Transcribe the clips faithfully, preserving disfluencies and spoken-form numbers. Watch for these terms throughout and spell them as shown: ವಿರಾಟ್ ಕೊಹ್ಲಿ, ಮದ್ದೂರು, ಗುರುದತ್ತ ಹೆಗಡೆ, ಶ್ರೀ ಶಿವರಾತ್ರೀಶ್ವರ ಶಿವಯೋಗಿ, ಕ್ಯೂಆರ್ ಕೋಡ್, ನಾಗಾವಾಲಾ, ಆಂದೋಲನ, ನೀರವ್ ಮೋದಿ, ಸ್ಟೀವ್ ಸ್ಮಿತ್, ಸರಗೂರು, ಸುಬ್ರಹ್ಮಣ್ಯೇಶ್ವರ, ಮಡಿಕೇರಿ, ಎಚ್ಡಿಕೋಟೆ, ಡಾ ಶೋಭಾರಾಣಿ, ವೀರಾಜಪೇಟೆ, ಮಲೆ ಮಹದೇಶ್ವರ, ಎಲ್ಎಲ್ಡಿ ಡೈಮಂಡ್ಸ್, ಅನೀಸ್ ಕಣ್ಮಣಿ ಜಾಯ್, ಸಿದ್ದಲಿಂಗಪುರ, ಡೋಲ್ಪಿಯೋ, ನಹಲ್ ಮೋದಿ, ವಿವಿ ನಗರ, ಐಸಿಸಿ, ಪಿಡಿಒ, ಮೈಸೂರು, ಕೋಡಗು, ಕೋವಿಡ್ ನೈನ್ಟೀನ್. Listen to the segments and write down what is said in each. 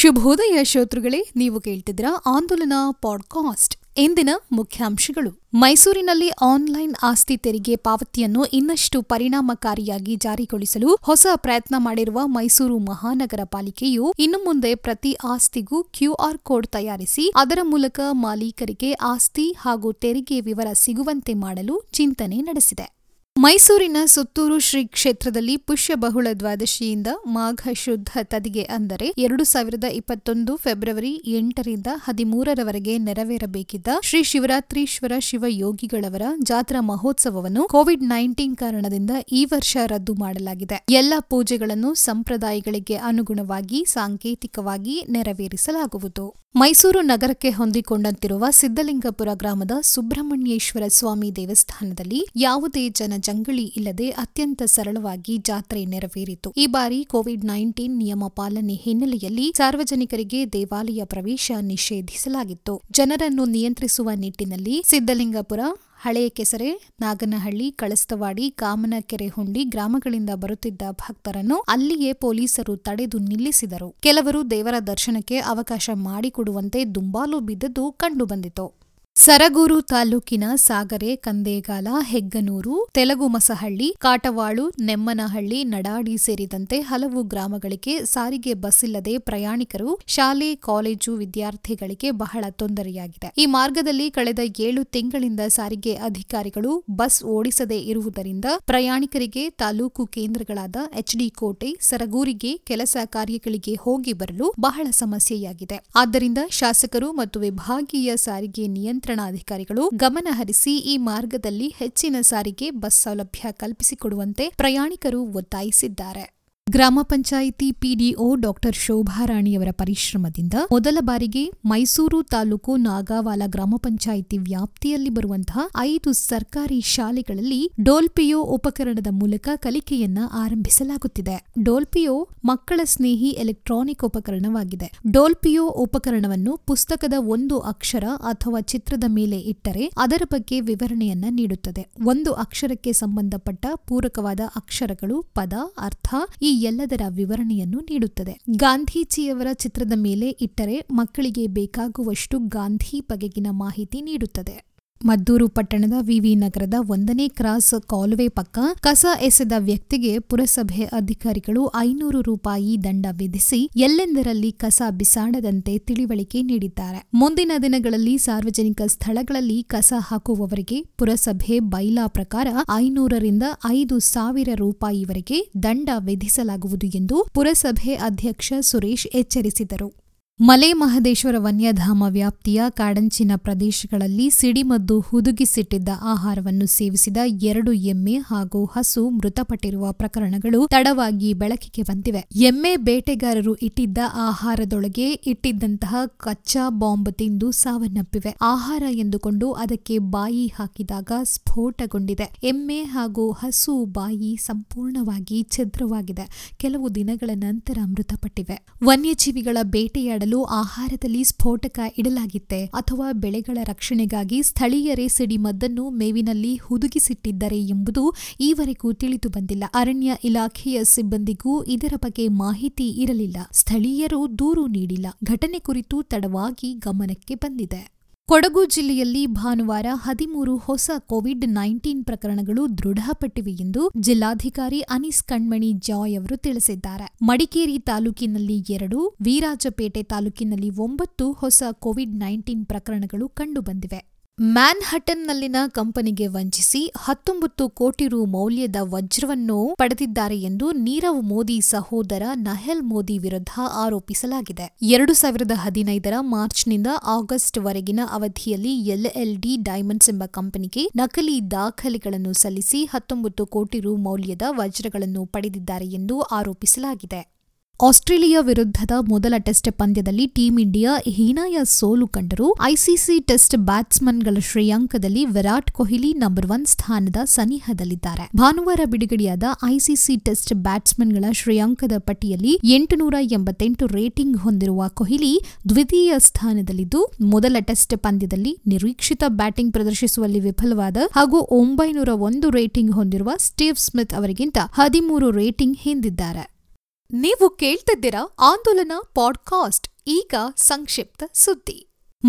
ಶುಭೋದಯ ಶ್ರೋತೃಗಳೇ, ನೀವು ಕೇಳ್ತಿದ್ರ ಆಂದೋಲನ ಪಾಡ್ಕಾಸ್ಟ್. ಇಂದಿನ ಮುಖ್ಯಾಂಶಗಳು: ಮೈಸೂರಿನಲ್ಲಿ ಆನ್ಲೈನ್ ಆಸ್ತಿ ತೆರಿಗೆ ಪಾವತಿಯನ್ನು ಇನ್ನಷ್ಟು ಪರಿಣಾಮಕಾರಿಯಾಗಿ ಜಾರಿಗೊಳಿಸಲು ಹೊಸ ಪ್ರಯತ್ನ ಮಾಡಿರುವ ಮೈಸೂರು ಮಹಾನಗರ ಪಾಲಿಕೆಯು ಇನ್ನು ಮುಂದೆ ಪ್ರತಿ ಆಸ್ತಿಗೂ ಕ್ಯೂಆರ್ ಕೋಡ್ ತಯಾರಿಸಿ ಅದರ ಮೂಲಕ ಮಾಲೀಕರಿಗೆ ಆಸ್ತಿ ಹಾಗೂ ತೆರಿಗೆ ವಿವರ ಸಿಗುವಂತೆ ಮಾಡಲು ಚಿಂತನೆ ನಡೆಸಿದೆ. ಮೈಸೂರಿನ ಸುತ್ತೂರು ಶ್ರೀ ಕ್ಷೇತ್ರದಲ್ಲಿ ಪುಷ್ಯ ಬಹುಳ ದ್ವಾದಶಿಯಿಂದ ಮಾಘ ಶುದ್ಧ ತದಿಗೆ ಅಂದರೆ ಎರಡು ಸಾವಿರದ ಇಪ್ಪತ್ತೊಂದು ಫೆಬ್ರವರಿ ಎಂಟರಿಂದ ಹದಿಮೂರರವರೆಗೆ ನೆರವೇರಬೇಕಿದ್ದ ಶ್ರೀ ಶಿವರಾತ್ರೀಶ್ವರ ಶಿವಯೋಗಿಗಳವರ ಜಾತ್ರಾ ಮಹೋತ್ಸವವನ್ನು ಕೋವಿಡ್ ನೈನ್ಟೀನ್ ಕಾರಣದಿಂದ ಈ ವರ್ಷ ರದ್ದು ಮಾಡಲಾಗಿದೆ. ಎಲ್ಲ ಪೂಜೆಗಳನ್ನು ಸಂಪ್ರದಾಯಗಳಿಗೆ ಅನುಗುಣವಾಗಿ ಸಾಂಕೇತಿಕವಾಗಿ ನೆರವೇರಿಸಲಾಗುವುದು. ಮೈಸೂರು ನಗರಕ್ಕೆ ಹೊಂದಿಕೊಂಡಂತಿರುವ ಸಿದ್ದಲಿಂಗಪುರ ಗ್ರಾಮದ ಸುಬ್ರಹ್ಮಣ್ಯೇಶ್ವರ ಸ್ವಾಮಿ ದೇವಸ್ಥಾನದಲ್ಲಿ ಯಾವುದೇ ಜನಜಂಗಳಿ ಇಲ್ಲದೆ ಅತ್ಯಂತ ಸರಳವಾಗಿ ಜಾತ್ರೆ ನೆರವೇರಿತು. ಈ ಬಾರಿ ಕೋವಿಡ್ ನೈನ್ಟೀನ್ ನಿಯಮ ಪಾಲನೆ ಹಿನ್ನೆಲೆಯಲ್ಲಿ ಸಾರ್ವಜನಿಕರಿಗೆ ದೇವಾಲಯ ಪ್ರವೇಶ ನಿಷೇಧಿಸಲಾಗಿತ್ತು. ಜನರನ್ನು ನಿಯಂತ್ರಿಸುವ ನಿಟ್ಟಿನಲ್ಲಿ ಸಿದ್ದಲಿಂಗಪುರ, ಹಳೆಯ ಕೆಸರೆ, ನಾಗನಹಳ್ಳಿ, ಕಳಸ್ತವಾಡಿ, ಕಾಮನಕೆರೆ ಹುಂಡಿ ಗ್ರಾಮಗಳಿಂದ ಬರುತ್ತಿದ್ದ ಭಕ್ತರನ್ನು ಅಲ್ಲಿಯೇ ಪೊಲೀಸರು ತಡೆದು ನಿಲ್ಲಿಸಿದರು. ಕೆಲವರು ದೇವರ ದರ್ಶನಕ್ಕೆ ಅವಕಾಶ ಮಾಡಿಕೊಡುವಂತೆ ದುಂಬಾಲು ಬಿದ್ದದ್ದು ಕಂಡುಬಂದಿತು. ಸರಗೂರು ತಾಲೂಕಿನ ಸಾಗರೆ, ಕಂದೇಗಾಲ, ಹೆಗ್ಗನೂರು, ತೆಲಗುಮಸಹಳ್ಳಿ, ಕಾಟವಾಳು, ನೆಮ್ಮನಹಳ್ಳಿ, ನಡಾಡಿ ಸೇರಿದಂತೆ ಹಲವು ಗ್ರಾಮಗಳಿಗೆ ಸಾರಿಗೆ ಬಸ್ ಇಲ್ಲದೆ ಪ್ರಯಾಣಿಕರು, ಶಾಲೆ ಕಾಲೇಜು ವಿದ್ಯಾರ್ಥಿಗಳಿಗೆ ಬಹಳ ತೊಂದರೆಯಾಗಿದೆ. ಈ ಮಾರ್ಗದಲ್ಲಿ ಕಳೆದ ಏಳು ತಿಂಗಳಿಂದ ಸಾರಿಗೆ ಅಧಿಕಾರಿಗಳು ಬಸ್ ಓಡಿಸದೇ ಇರುವುದರಿಂದ ಪ್ರಯಾಣಿಕರಿಗೆ ತಾಲೂಕು ಕೇಂದ್ರಗಳಾದ ಎಚ್ಡಿಕೋಟೆ, ಸರಗೂರಿಗೆ ಕೆಲಸ ಕಾರ್ಯಗಳಿಗೆ ಹೋಗಿ ಬರಲು ಬಹಳ ಸಮಸ್ಯೆಯಾಗಿದೆ. ಆದ್ದರಿಂದ ಶಾಸಕರು ಮತ್ತು ವಿಭಾಗೀಯ ಸಾರಿಗೆ ನಿಯಂತ್ರಣ ಅಧಿಕಾರಿಗಳು ಗಮನ ಹರಿಸಿ ಈ ಮಾರ್ಗದಲ್ಲಿ ಹೆಚ್ಚಿನ ಸಾರಿಗೆ ಬಸ್ ಸೌಲಭ್ಯ ಕಲ್ಪಿಸಿಕೊಡುವಂತೆ ಪ್ರಯಾಣಿಕರು ಒತ್ತಾಯಿಸಿದ್ದಾರೆ. ಗ್ರಾಮ ಪಂಚಾಯಿತಿ ಪಿಡಿಒ ಡಾ ಶೋಭಾರಾಣಿಯವರ ಪರಿಶ್ರಮದಿಂದ ಮೊದಲ ಬಾರಿಗೆ ಮೈಸೂರು ತಾಲೂಕು ನಾಗಾವಾಲಾ ಗ್ರಾಮ ಪಂಚಾಯಿತಿ ವ್ಯಾಪ್ತಿಯಲ್ಲಿ ಬರುವಂತಹ ಐದು ಸರ್ಕಾರಿ ಶಾಲೆಗಳಲ್ಲಿ ಡೋಲ್ಪಿಯೋ ಉಪಕರಣದ ಮೂಲಕ ಕಲಿಕೆಯನ್ನ ಆರಂಭಿಸಲಾಗುತ್ತಿದೆ. ಡೋಲ್ಪಿಯೋ ಮಕ್ಕಳ ಸ್ನೇಹಿ ಎಲೆಕ್ಟ್ರಾನಿಕ್ ಉಪಕರಣವಾಗಿದೆ. ಡೋಲ್ಪಿಯೋ ಉಪಕರಣವನ್ನು ಪುಸ್ತಕದ ಒಂದು ಅಕ್ಷರ ಅಥವಾ ಚಿತ್ರದ ಮೇಲೆ ಇಟ್ಟರೆ ಅದರ ಬಗ್ಗೆ ವಿವರಣೆಯನ್ನ ನೀಡುತ್ತದೆ. ಒಂದು ಅಕ್ಷರಕ್ಕೆ ಸಂಬಂಧಪಟ್ಟ ಪೂರಕವಾದ ಅಕ್ಷರಗಳು, ಪದ, ಅರ್ಥ ಈ ಎಲ್ಲದರ ವಿವರಣೆಯನ್ನು ನೀಡುತ್ತದೆ. ಗಾಂಧೀಜಿಯವರ ಚಿತ್ರದ ಮೇಲೆ ಇಟ್ಟರೆ ಮಕ್ಕಳಿಗೆ ಬೇಕಾಗುವಷ್ಟು ಗಾಂಧಿ ಬಗೆಗಿನ ಮಾಹಿತಿ ನೀಡುತ್ತದೆ. ಮದ್ದೂರು ಪಟ್ಟಣದ ವಿವಿ ನಗರದ ಒಂದನೇ ಕ್ರಾಸ್ ಕಾಲುವೆ ಪಕ್ಕ ಕಸ ಎಸೆದ ವ್ಯಕ್ತಿಗೆ ಪುರಸಭೆ ಅಧಿಕಾರಿಗಳು ಐನೂರು ರೂಪಾಯಿ ದಂಡ ವಿಧಿಸಿ ಎಲ್ಲೆಂದರಲ್ಲಿ ಕಸ ಬಿಸಾಡದಂತೆ ತಿಳಿವಳಿಕೆ ನೀಡಿದ್ದಾರೆ. ಮುಂದಿನ ದಿನಗಳಲ್ಲಿ ಸಾರ್ವಜನಿಕ ಸ್ಥಳಗಳಲ್ಲಿ ಕಸ ಹಾಕುವವರಿಗೆ ಪುರಸಭೆ ಬೈಲಾ ಪ್ರಕಾರ ಐನೂರರಿಂದ ಐದು ಸಾವಿರ ರೂಪಾಯಿವರೆಗೆ ದಂಡ ವಿಧಿಸಲಾಗುವುದು ಎಂದು ಪುರಸಭೆ ಅಧ್ಯಕ್ಷ ಸುರೇಶ್ ಎಚ್ಚರಿಸಿದರು. ಮಲೆ ಮಹದೇಶ್ವರ ವನ್ಯಧಾಮ ವ್ಯಾಪ್ತಿಯ ಕಾಡಂಚಿನ ಪ್ರದೇಶಗಳಲ್ಲಿ ಸಿಡಿಮದ್ದು ಹುದುಗಿಸಿಟ್ಟಿದ್ದ ಆಹಾರವನ್ನು ಸೇವಿಸಿದ ಎರಡು ಎಮ್ಮೆ ಹಾಗೂ ಹಸು ಮೃತಪಟ್ಟಿರುವ ಪ್ರಕರಣಗಳು ತಡವಾಗಿ ಬೆಳಕಿಗೆ ಬಂದಿವೆ. ಎಮ್ಮೆ ಬೇಟೆಗಾರರು ಇಟ್ಟಿದ್ದ ಆಹಾರದೊಳಗೆ ಇಟ್ಟಿದ್ದಂತಹ ಕಚ್ಚಾ ಬಾಂಬ್ ತಿಂದು ಸಾವನ್ನಪ್ಪಿವೆ. ಆಹಾರ ಎಂದುಕೊಂಡು ಅದಕ್ಕೆ ಬಾಯಿ ಹಾಕಿದಾಗ ಸ್ಫೋಟಗೊಂಡಿದೆ. ಎಮ್ಮೆ ಹಾಗೂ ಹಸು ಬಾಯಿ ಸಂಪೂರ್ಣವಾಗಿ ಛಿದ್ರವಾಗಿದೆ. ಕೆಲವು ದಿನಗಳ ನಂತರ ಮೃತಪಟ್ಟಿವೆ. ವನ್ಯಜೀವಿಗಳ ಬೇಟೆಯಾಡಲು ಆಹಾರದಲ್ಲಿ ಸ್ಫೋಟಕ ಇಡಲಾಗಿತ್ತೆ ಅಥವಾ ಬೆಳೆಗಳ ರಕ್ಷಣೆಗಾಗಿ ಸ್ಥಳೀಯರೇ ಸಿಡಿಮದ್ದನ್ನು ಮೇವಿನಲ್ಲಿ ಹುದುಗಿಸಿಟ್ಟಿದ್ದಾರೆ ಎಂಬುದು ಈವರೆಗೂ ತಿಳಿದು ಬಂದಿಲ್ಲ. ಅರಣ್ಯ ಇಲಾಖೆಯ ಸಿಬ್ಬಂದಿಗೂ ಇದರ ಬಗ್ಗೆ ಮಾಹಿತಿ ಇರಲಿಲ್ಲ. ಸ್ಥಳೀಯರು ದೂರು ನೀಡಿಲ್ಲ. ಘಟನೆ ಕುರಿತು ತಡವಾಗಿ ಗಮನಕ್ಕೆ ಬಂದಿದೆ. ಕೊಡಗು ಜಿಲ್ಲೆಯಲ್ಲಿ ಭಾನುವಾರ ಹದಿಮೂರು ಹೊಸ ಕೋವಿಡ್ ನೈನ್ಟೀನ್ ಪ್ರಕರಣಗಳು ದೃಢಪಟ್ಟಿವೆ ಎಂದು ಜಿಲ್ಲಾಧಿಕಾರಿ ಅನೀಸ್ ಕಣ್ಮಣಿ ಜಾಯ್ ಅವರು ತಿಳಿಸಿದ್ದಾರೆ. ಮಡಿಕೇರಿ ತಾಲೂಕಿನಲ್ಲಿ ಎರಡು, ವೀರಾಜಪೇಟೆ ತಾಲೂಕಿನಲ್ಲಿ ಒಂಬತ್ತು ಹೊಸ ಕೋವಿಡ್ ನೈನ್ಟೀನ್ ಪ್ರಕರಣಗಳು ಕಂಡುಬಂದಿವೆ. ಮ್ಯಾನ್ಹಟನ್ನಲ್ಲಿನ ಕಂಪನಿಗೆ ವಂಚಿಸಿ ಹತ್ತೊಂಬತ್ತು ಕೋಟಿ ರು ಮೌಲ್ಯದ ವಜ್ರವನ್ನು ಪಡೆದಿದ್ದಾರೆ ಎಂದು ನೀರವ್ ಮೋದಿ ಸಹೋದರ ನಹಲ್ ಮೋದಿ ವಿರುದ್ಧ ಆರೋಪಿಸಲಾಗಿದೆ. ಎರಡು ಸಾವಿರದ ಹದಿನೈದರ ಮಾರ್ಚ್ನಿಂದ ಆಗಸ್ಟ್ವರೆಗಿನ ಅವಧಿಯಲ್ಲಿ ಎಲ್ಎಲ್ಡಿ ಡೈಮಂಡ್ಸ್ ಎಂಬ ಕಂಪನಿಗೆ ನಕಲಿ ದಾಖಲೆಗಳನ್ನು ಸಲ್ಲಿಸಿ ಹತ್ತೊಂಬತ್ತು ಕೋಟಿ ರು ಮೌಲ್ಯದ ವಜ್ರಗಳನ್ನು ಪಡೆದಿದ್ದಾರೆ ಎಂದು ಆರೋಪಿಸಲಾಗಿದೆ. ಆಸ್ಟ್ರೇಲಿಯಾ ವಿರುದ್ಧದ ಮೊದಲ ಟೆಸ್ಟ್ ಪಂದ್ಯದಲ್ಲಿ ಟೀಂ ಇಂಡಿಯಾ ಹೀನಾಯ ಸೋಲು ಕಂಡರೂ ಐಸಿಸಿ ಟೆಸ್ಟ್ ಬ್ಯಾಟ್ಸ್ಮನ್ಗಳ ಶ್ರೇಯಾಂಕದಲ್ಲಿ ವಿರಾಟ್ ಕೊಹ್ಲಿ ನಂಬರ್ ಒನ್ ಸ್ಥಾನದ ಸನಿಹದಲ್ಲಿದ್ದಾರೆ. ಭಾನುವಾರ ಬಿಡುಗಡೆಯಾದ ಐಸಿಸಿ ಟೆಸ್ಟ್ ಬ್ಯಾಟ್ಸ್ಮನ್ಗಳ ಶ್ರೇಯಾಂಕದ ಪಟ್ಟಿಯಲ್ಲಿ ಎಂಟುನೂರ ಎಂಬತ್ತೆಂಟು ರೇಟಿಂಗ್ ಹೊಂದಿರುವ ಕೊಹ್ಲಿ ದ್ವಿತೀಯ ಸ್ಥಾನದಲ್ಲಿದ್ದು, ಮೊದಲ ಟೆಸ್ಟ್ ಪಂದ್ಯದಲ್ಲಿ ನಿರೀಕ್ಷಿತ ಬ್ಯಾಟಿಂಗ್ ಪ್ರದರ್ಶಿಸುವಲ್ಲಿ ವಿಫಲವಾದ ಹಾಗೂ ಒಂಬೈನೂರ ಒಂದು ರೇಟಿಂಗ್ ಹೊಂದಿರುವ ಸ್ಟೀವ್ ಸ್ಮಿತ್ ಅವರಿಗಿಂತ ಹದಿಮೂರು ರೇಟಿಂಗ್ ಹಿಂದಿದ್ದಾರೆ. ನೀವು ಕೇಳ್ತಿದ್ದೀರಾ ಆಂದೋಲನ ಪಾಡ್ಕಾಸ್ಟ್. ಈಗ ಸಂಕ್ಷಿಪ್ತ ಸುದ್ದಿ.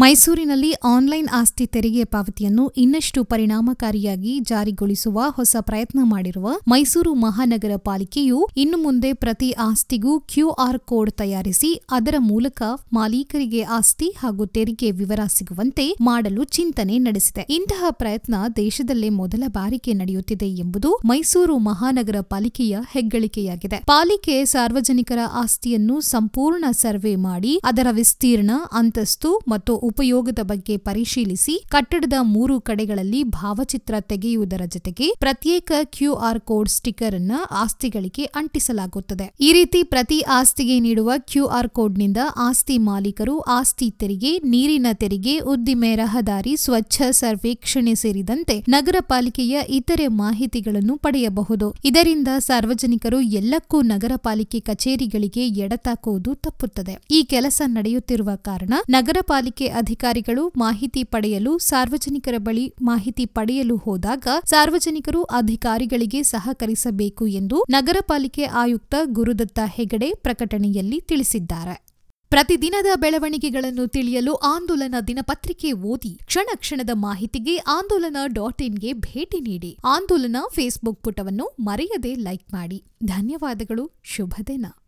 ಮೈಸೂರಿನಲ್ಲಿ ಆನ್ಲೈನ್ ಆಸ್ತಿ ತೆರಿಗೆ ಪಾವತಿಯನ್ನು ಇನ್ನಷ್ಟು ಪರಿಣಾಮಕಾರಿಯಾಗಿ ಜಾರಿಗೊಳಿಸುವ ಹೊಸ ಪ್ರಯತ್ನ ಮಾಡಿರುವ ಮೈಸೂರು ಮಹಾನಗರ ಪಾಲಿಕೆಯು ಇನ್ನು ಮುಂದೆ ಪ್ರತಿ ಆಸ್ತಿಗೂ ಕ್ಯೂಆರ್ ಕೋಡ್ ತಯಾರಿಸಿ ಅದರ ಮೂಲಕ ಮಾಲೀಕರಿಗೆ ಆಸ್ತಿ ಹಾಗೂ ತೆರಿಗೆ ವಿವರ ಸಿಗುವಂತೆ ಮಾಡಲು ಚಿಂತನೆ ನಡೆಸಿದೆ. ಇಂತಹ ಪ್ರಯತ್ನ ದೇಶದಲ್ಲೇ ಮೊದಲ ಬಾರಿಗೆ ನಡೆಯುತ್ತಿದೆ ಎಂಬುದು ಮೈಸೂರು ಮಹಾನಗರ ಪಾಲಿಕೆಯ ಹೆಗ್ಗಳಿಕೆಯಾಗಿದೆ. ಪಾಲಿಕೆ ಸಾರ್ವಜನಿಕರ ಆಸ್ತಿಯನ್ನು ಸಂಪೂರ್ಣ ಸರ್ವೆ ಮಾಡಿ ಅದರ ವಿಸ್ತೀರ್ಣ, ಅಂತಸ್ತು ಮತ್ತು ಉಪಯೋಗದ ಬಗ್ಗೆ ಪರಿಶೀಲಿಸಿ ಕಟ್ಟಡದ ಮೂರು ಕಡೆಗಳಲ್ಲಿ ಭಾವಚಿತ್ರ ತೆಗೆಯುವುದರ ಜೊತೆಗೆ ಪ್ರತ್ಯೇಕ ಕ್ಯೂಆರ್ ಕೋಡ್ ಸ್ಟಿಕರ್ ಅನ್ನು ಆಸ್ತಿಗಳಿಗೆ ಅಂಟಿಸಲಾಗುತ್ತದೆ. ಈ ರೀತಿ ಪ್ರತಿ ಆಸ್ತಿಗೆ ನೀಡುವ ಕ್ಯೂಆರ್ ಕೋಡ್ನಿಂದ ಆಸ್ತಿ ಮಾಲೀಕರು ಆಸ್ತಿ ತೆರಿಗೆ, ನೀರಿನ ತೆರಿಗೆ, ಉದ್ದಿಮೆ, ರಹದಾರಿ, ಸ್ವಚ್ಛ ಸರ್ವೇಕ್ಷಣೆ ಸೇರಿದಂತೆ ನಗರ ಪಾಲಿಕೆಯ ಇತರೆ ಮಾಹಿತಿಗಳನ್ನು ಪಡೆಯಬಹುದು. ಇದರಿಂದ ಸಾರ್ವಜನಿಕರು ಎಲ್ಲಕ್ಕೂ ನಗರ ಪಾಲಿಕೆ ಕಚೇರಿಗಳಿಗೆ ಎಡತಾಕುವುದು ತಪ್ಪುತ್ತದೆ. ಈ ಕೆಲಸ ನಡೆಯುತ್ತಿರುವ ಕಾರಣ ನಗರ ಪಾಲಿಕೆ ಅಧಿಕಾರಿಗಳು ಮಾಹಿತಿ ಪಡೆಯಲು ಸಾರ್ವಜನಿಕರ ಬಳಿ ಮಾಹಿತಿ ಪಡೆಯಲು ಹೋದಾಗ ಸಾರ್ವಜನಿಕರು ಅಧಿಕಾರಿಗಳಿಗೆ ಸಹಕರಿಸಬೇಕು ಎಂದು ನಗರ ಪಾಲಿಕೆ ಆಯುಕ್ತ ಗುರುದತ್ತ ಹೆಗಡೆ ಪ್ರಕಟಣೆಯಲ್ಲಿ ತಿಳಿಸಿದ್ದಾರೆ. ಪ್ರತಿದಿನದ ಬೆಳವಣಿಗೆಗಳನ್ನು ತಿಳಿಯಲು ಆಂದೋಲನ ದಿನಪತ್ರಿಕೆ ಓದಿ. ಕ್ಷಣ ಕ್ಷಣದ ಮಾಹಿತಿಗೆ ಆಂದೋಲನ ಡಾಟ್ ಇನ್ಗೆ ಭೇಟಿ ನೀಡಿ. ಆಂದೋಲನ ಫೇಸ್ಬುಕ್ ಪುಟವನ್ನು ಮರೆಯದೆ ಲೈಕ್ ಮಾಡಿ. ಧನ್ಯವಾದಗಳು. ಶುಭ ದಿನ.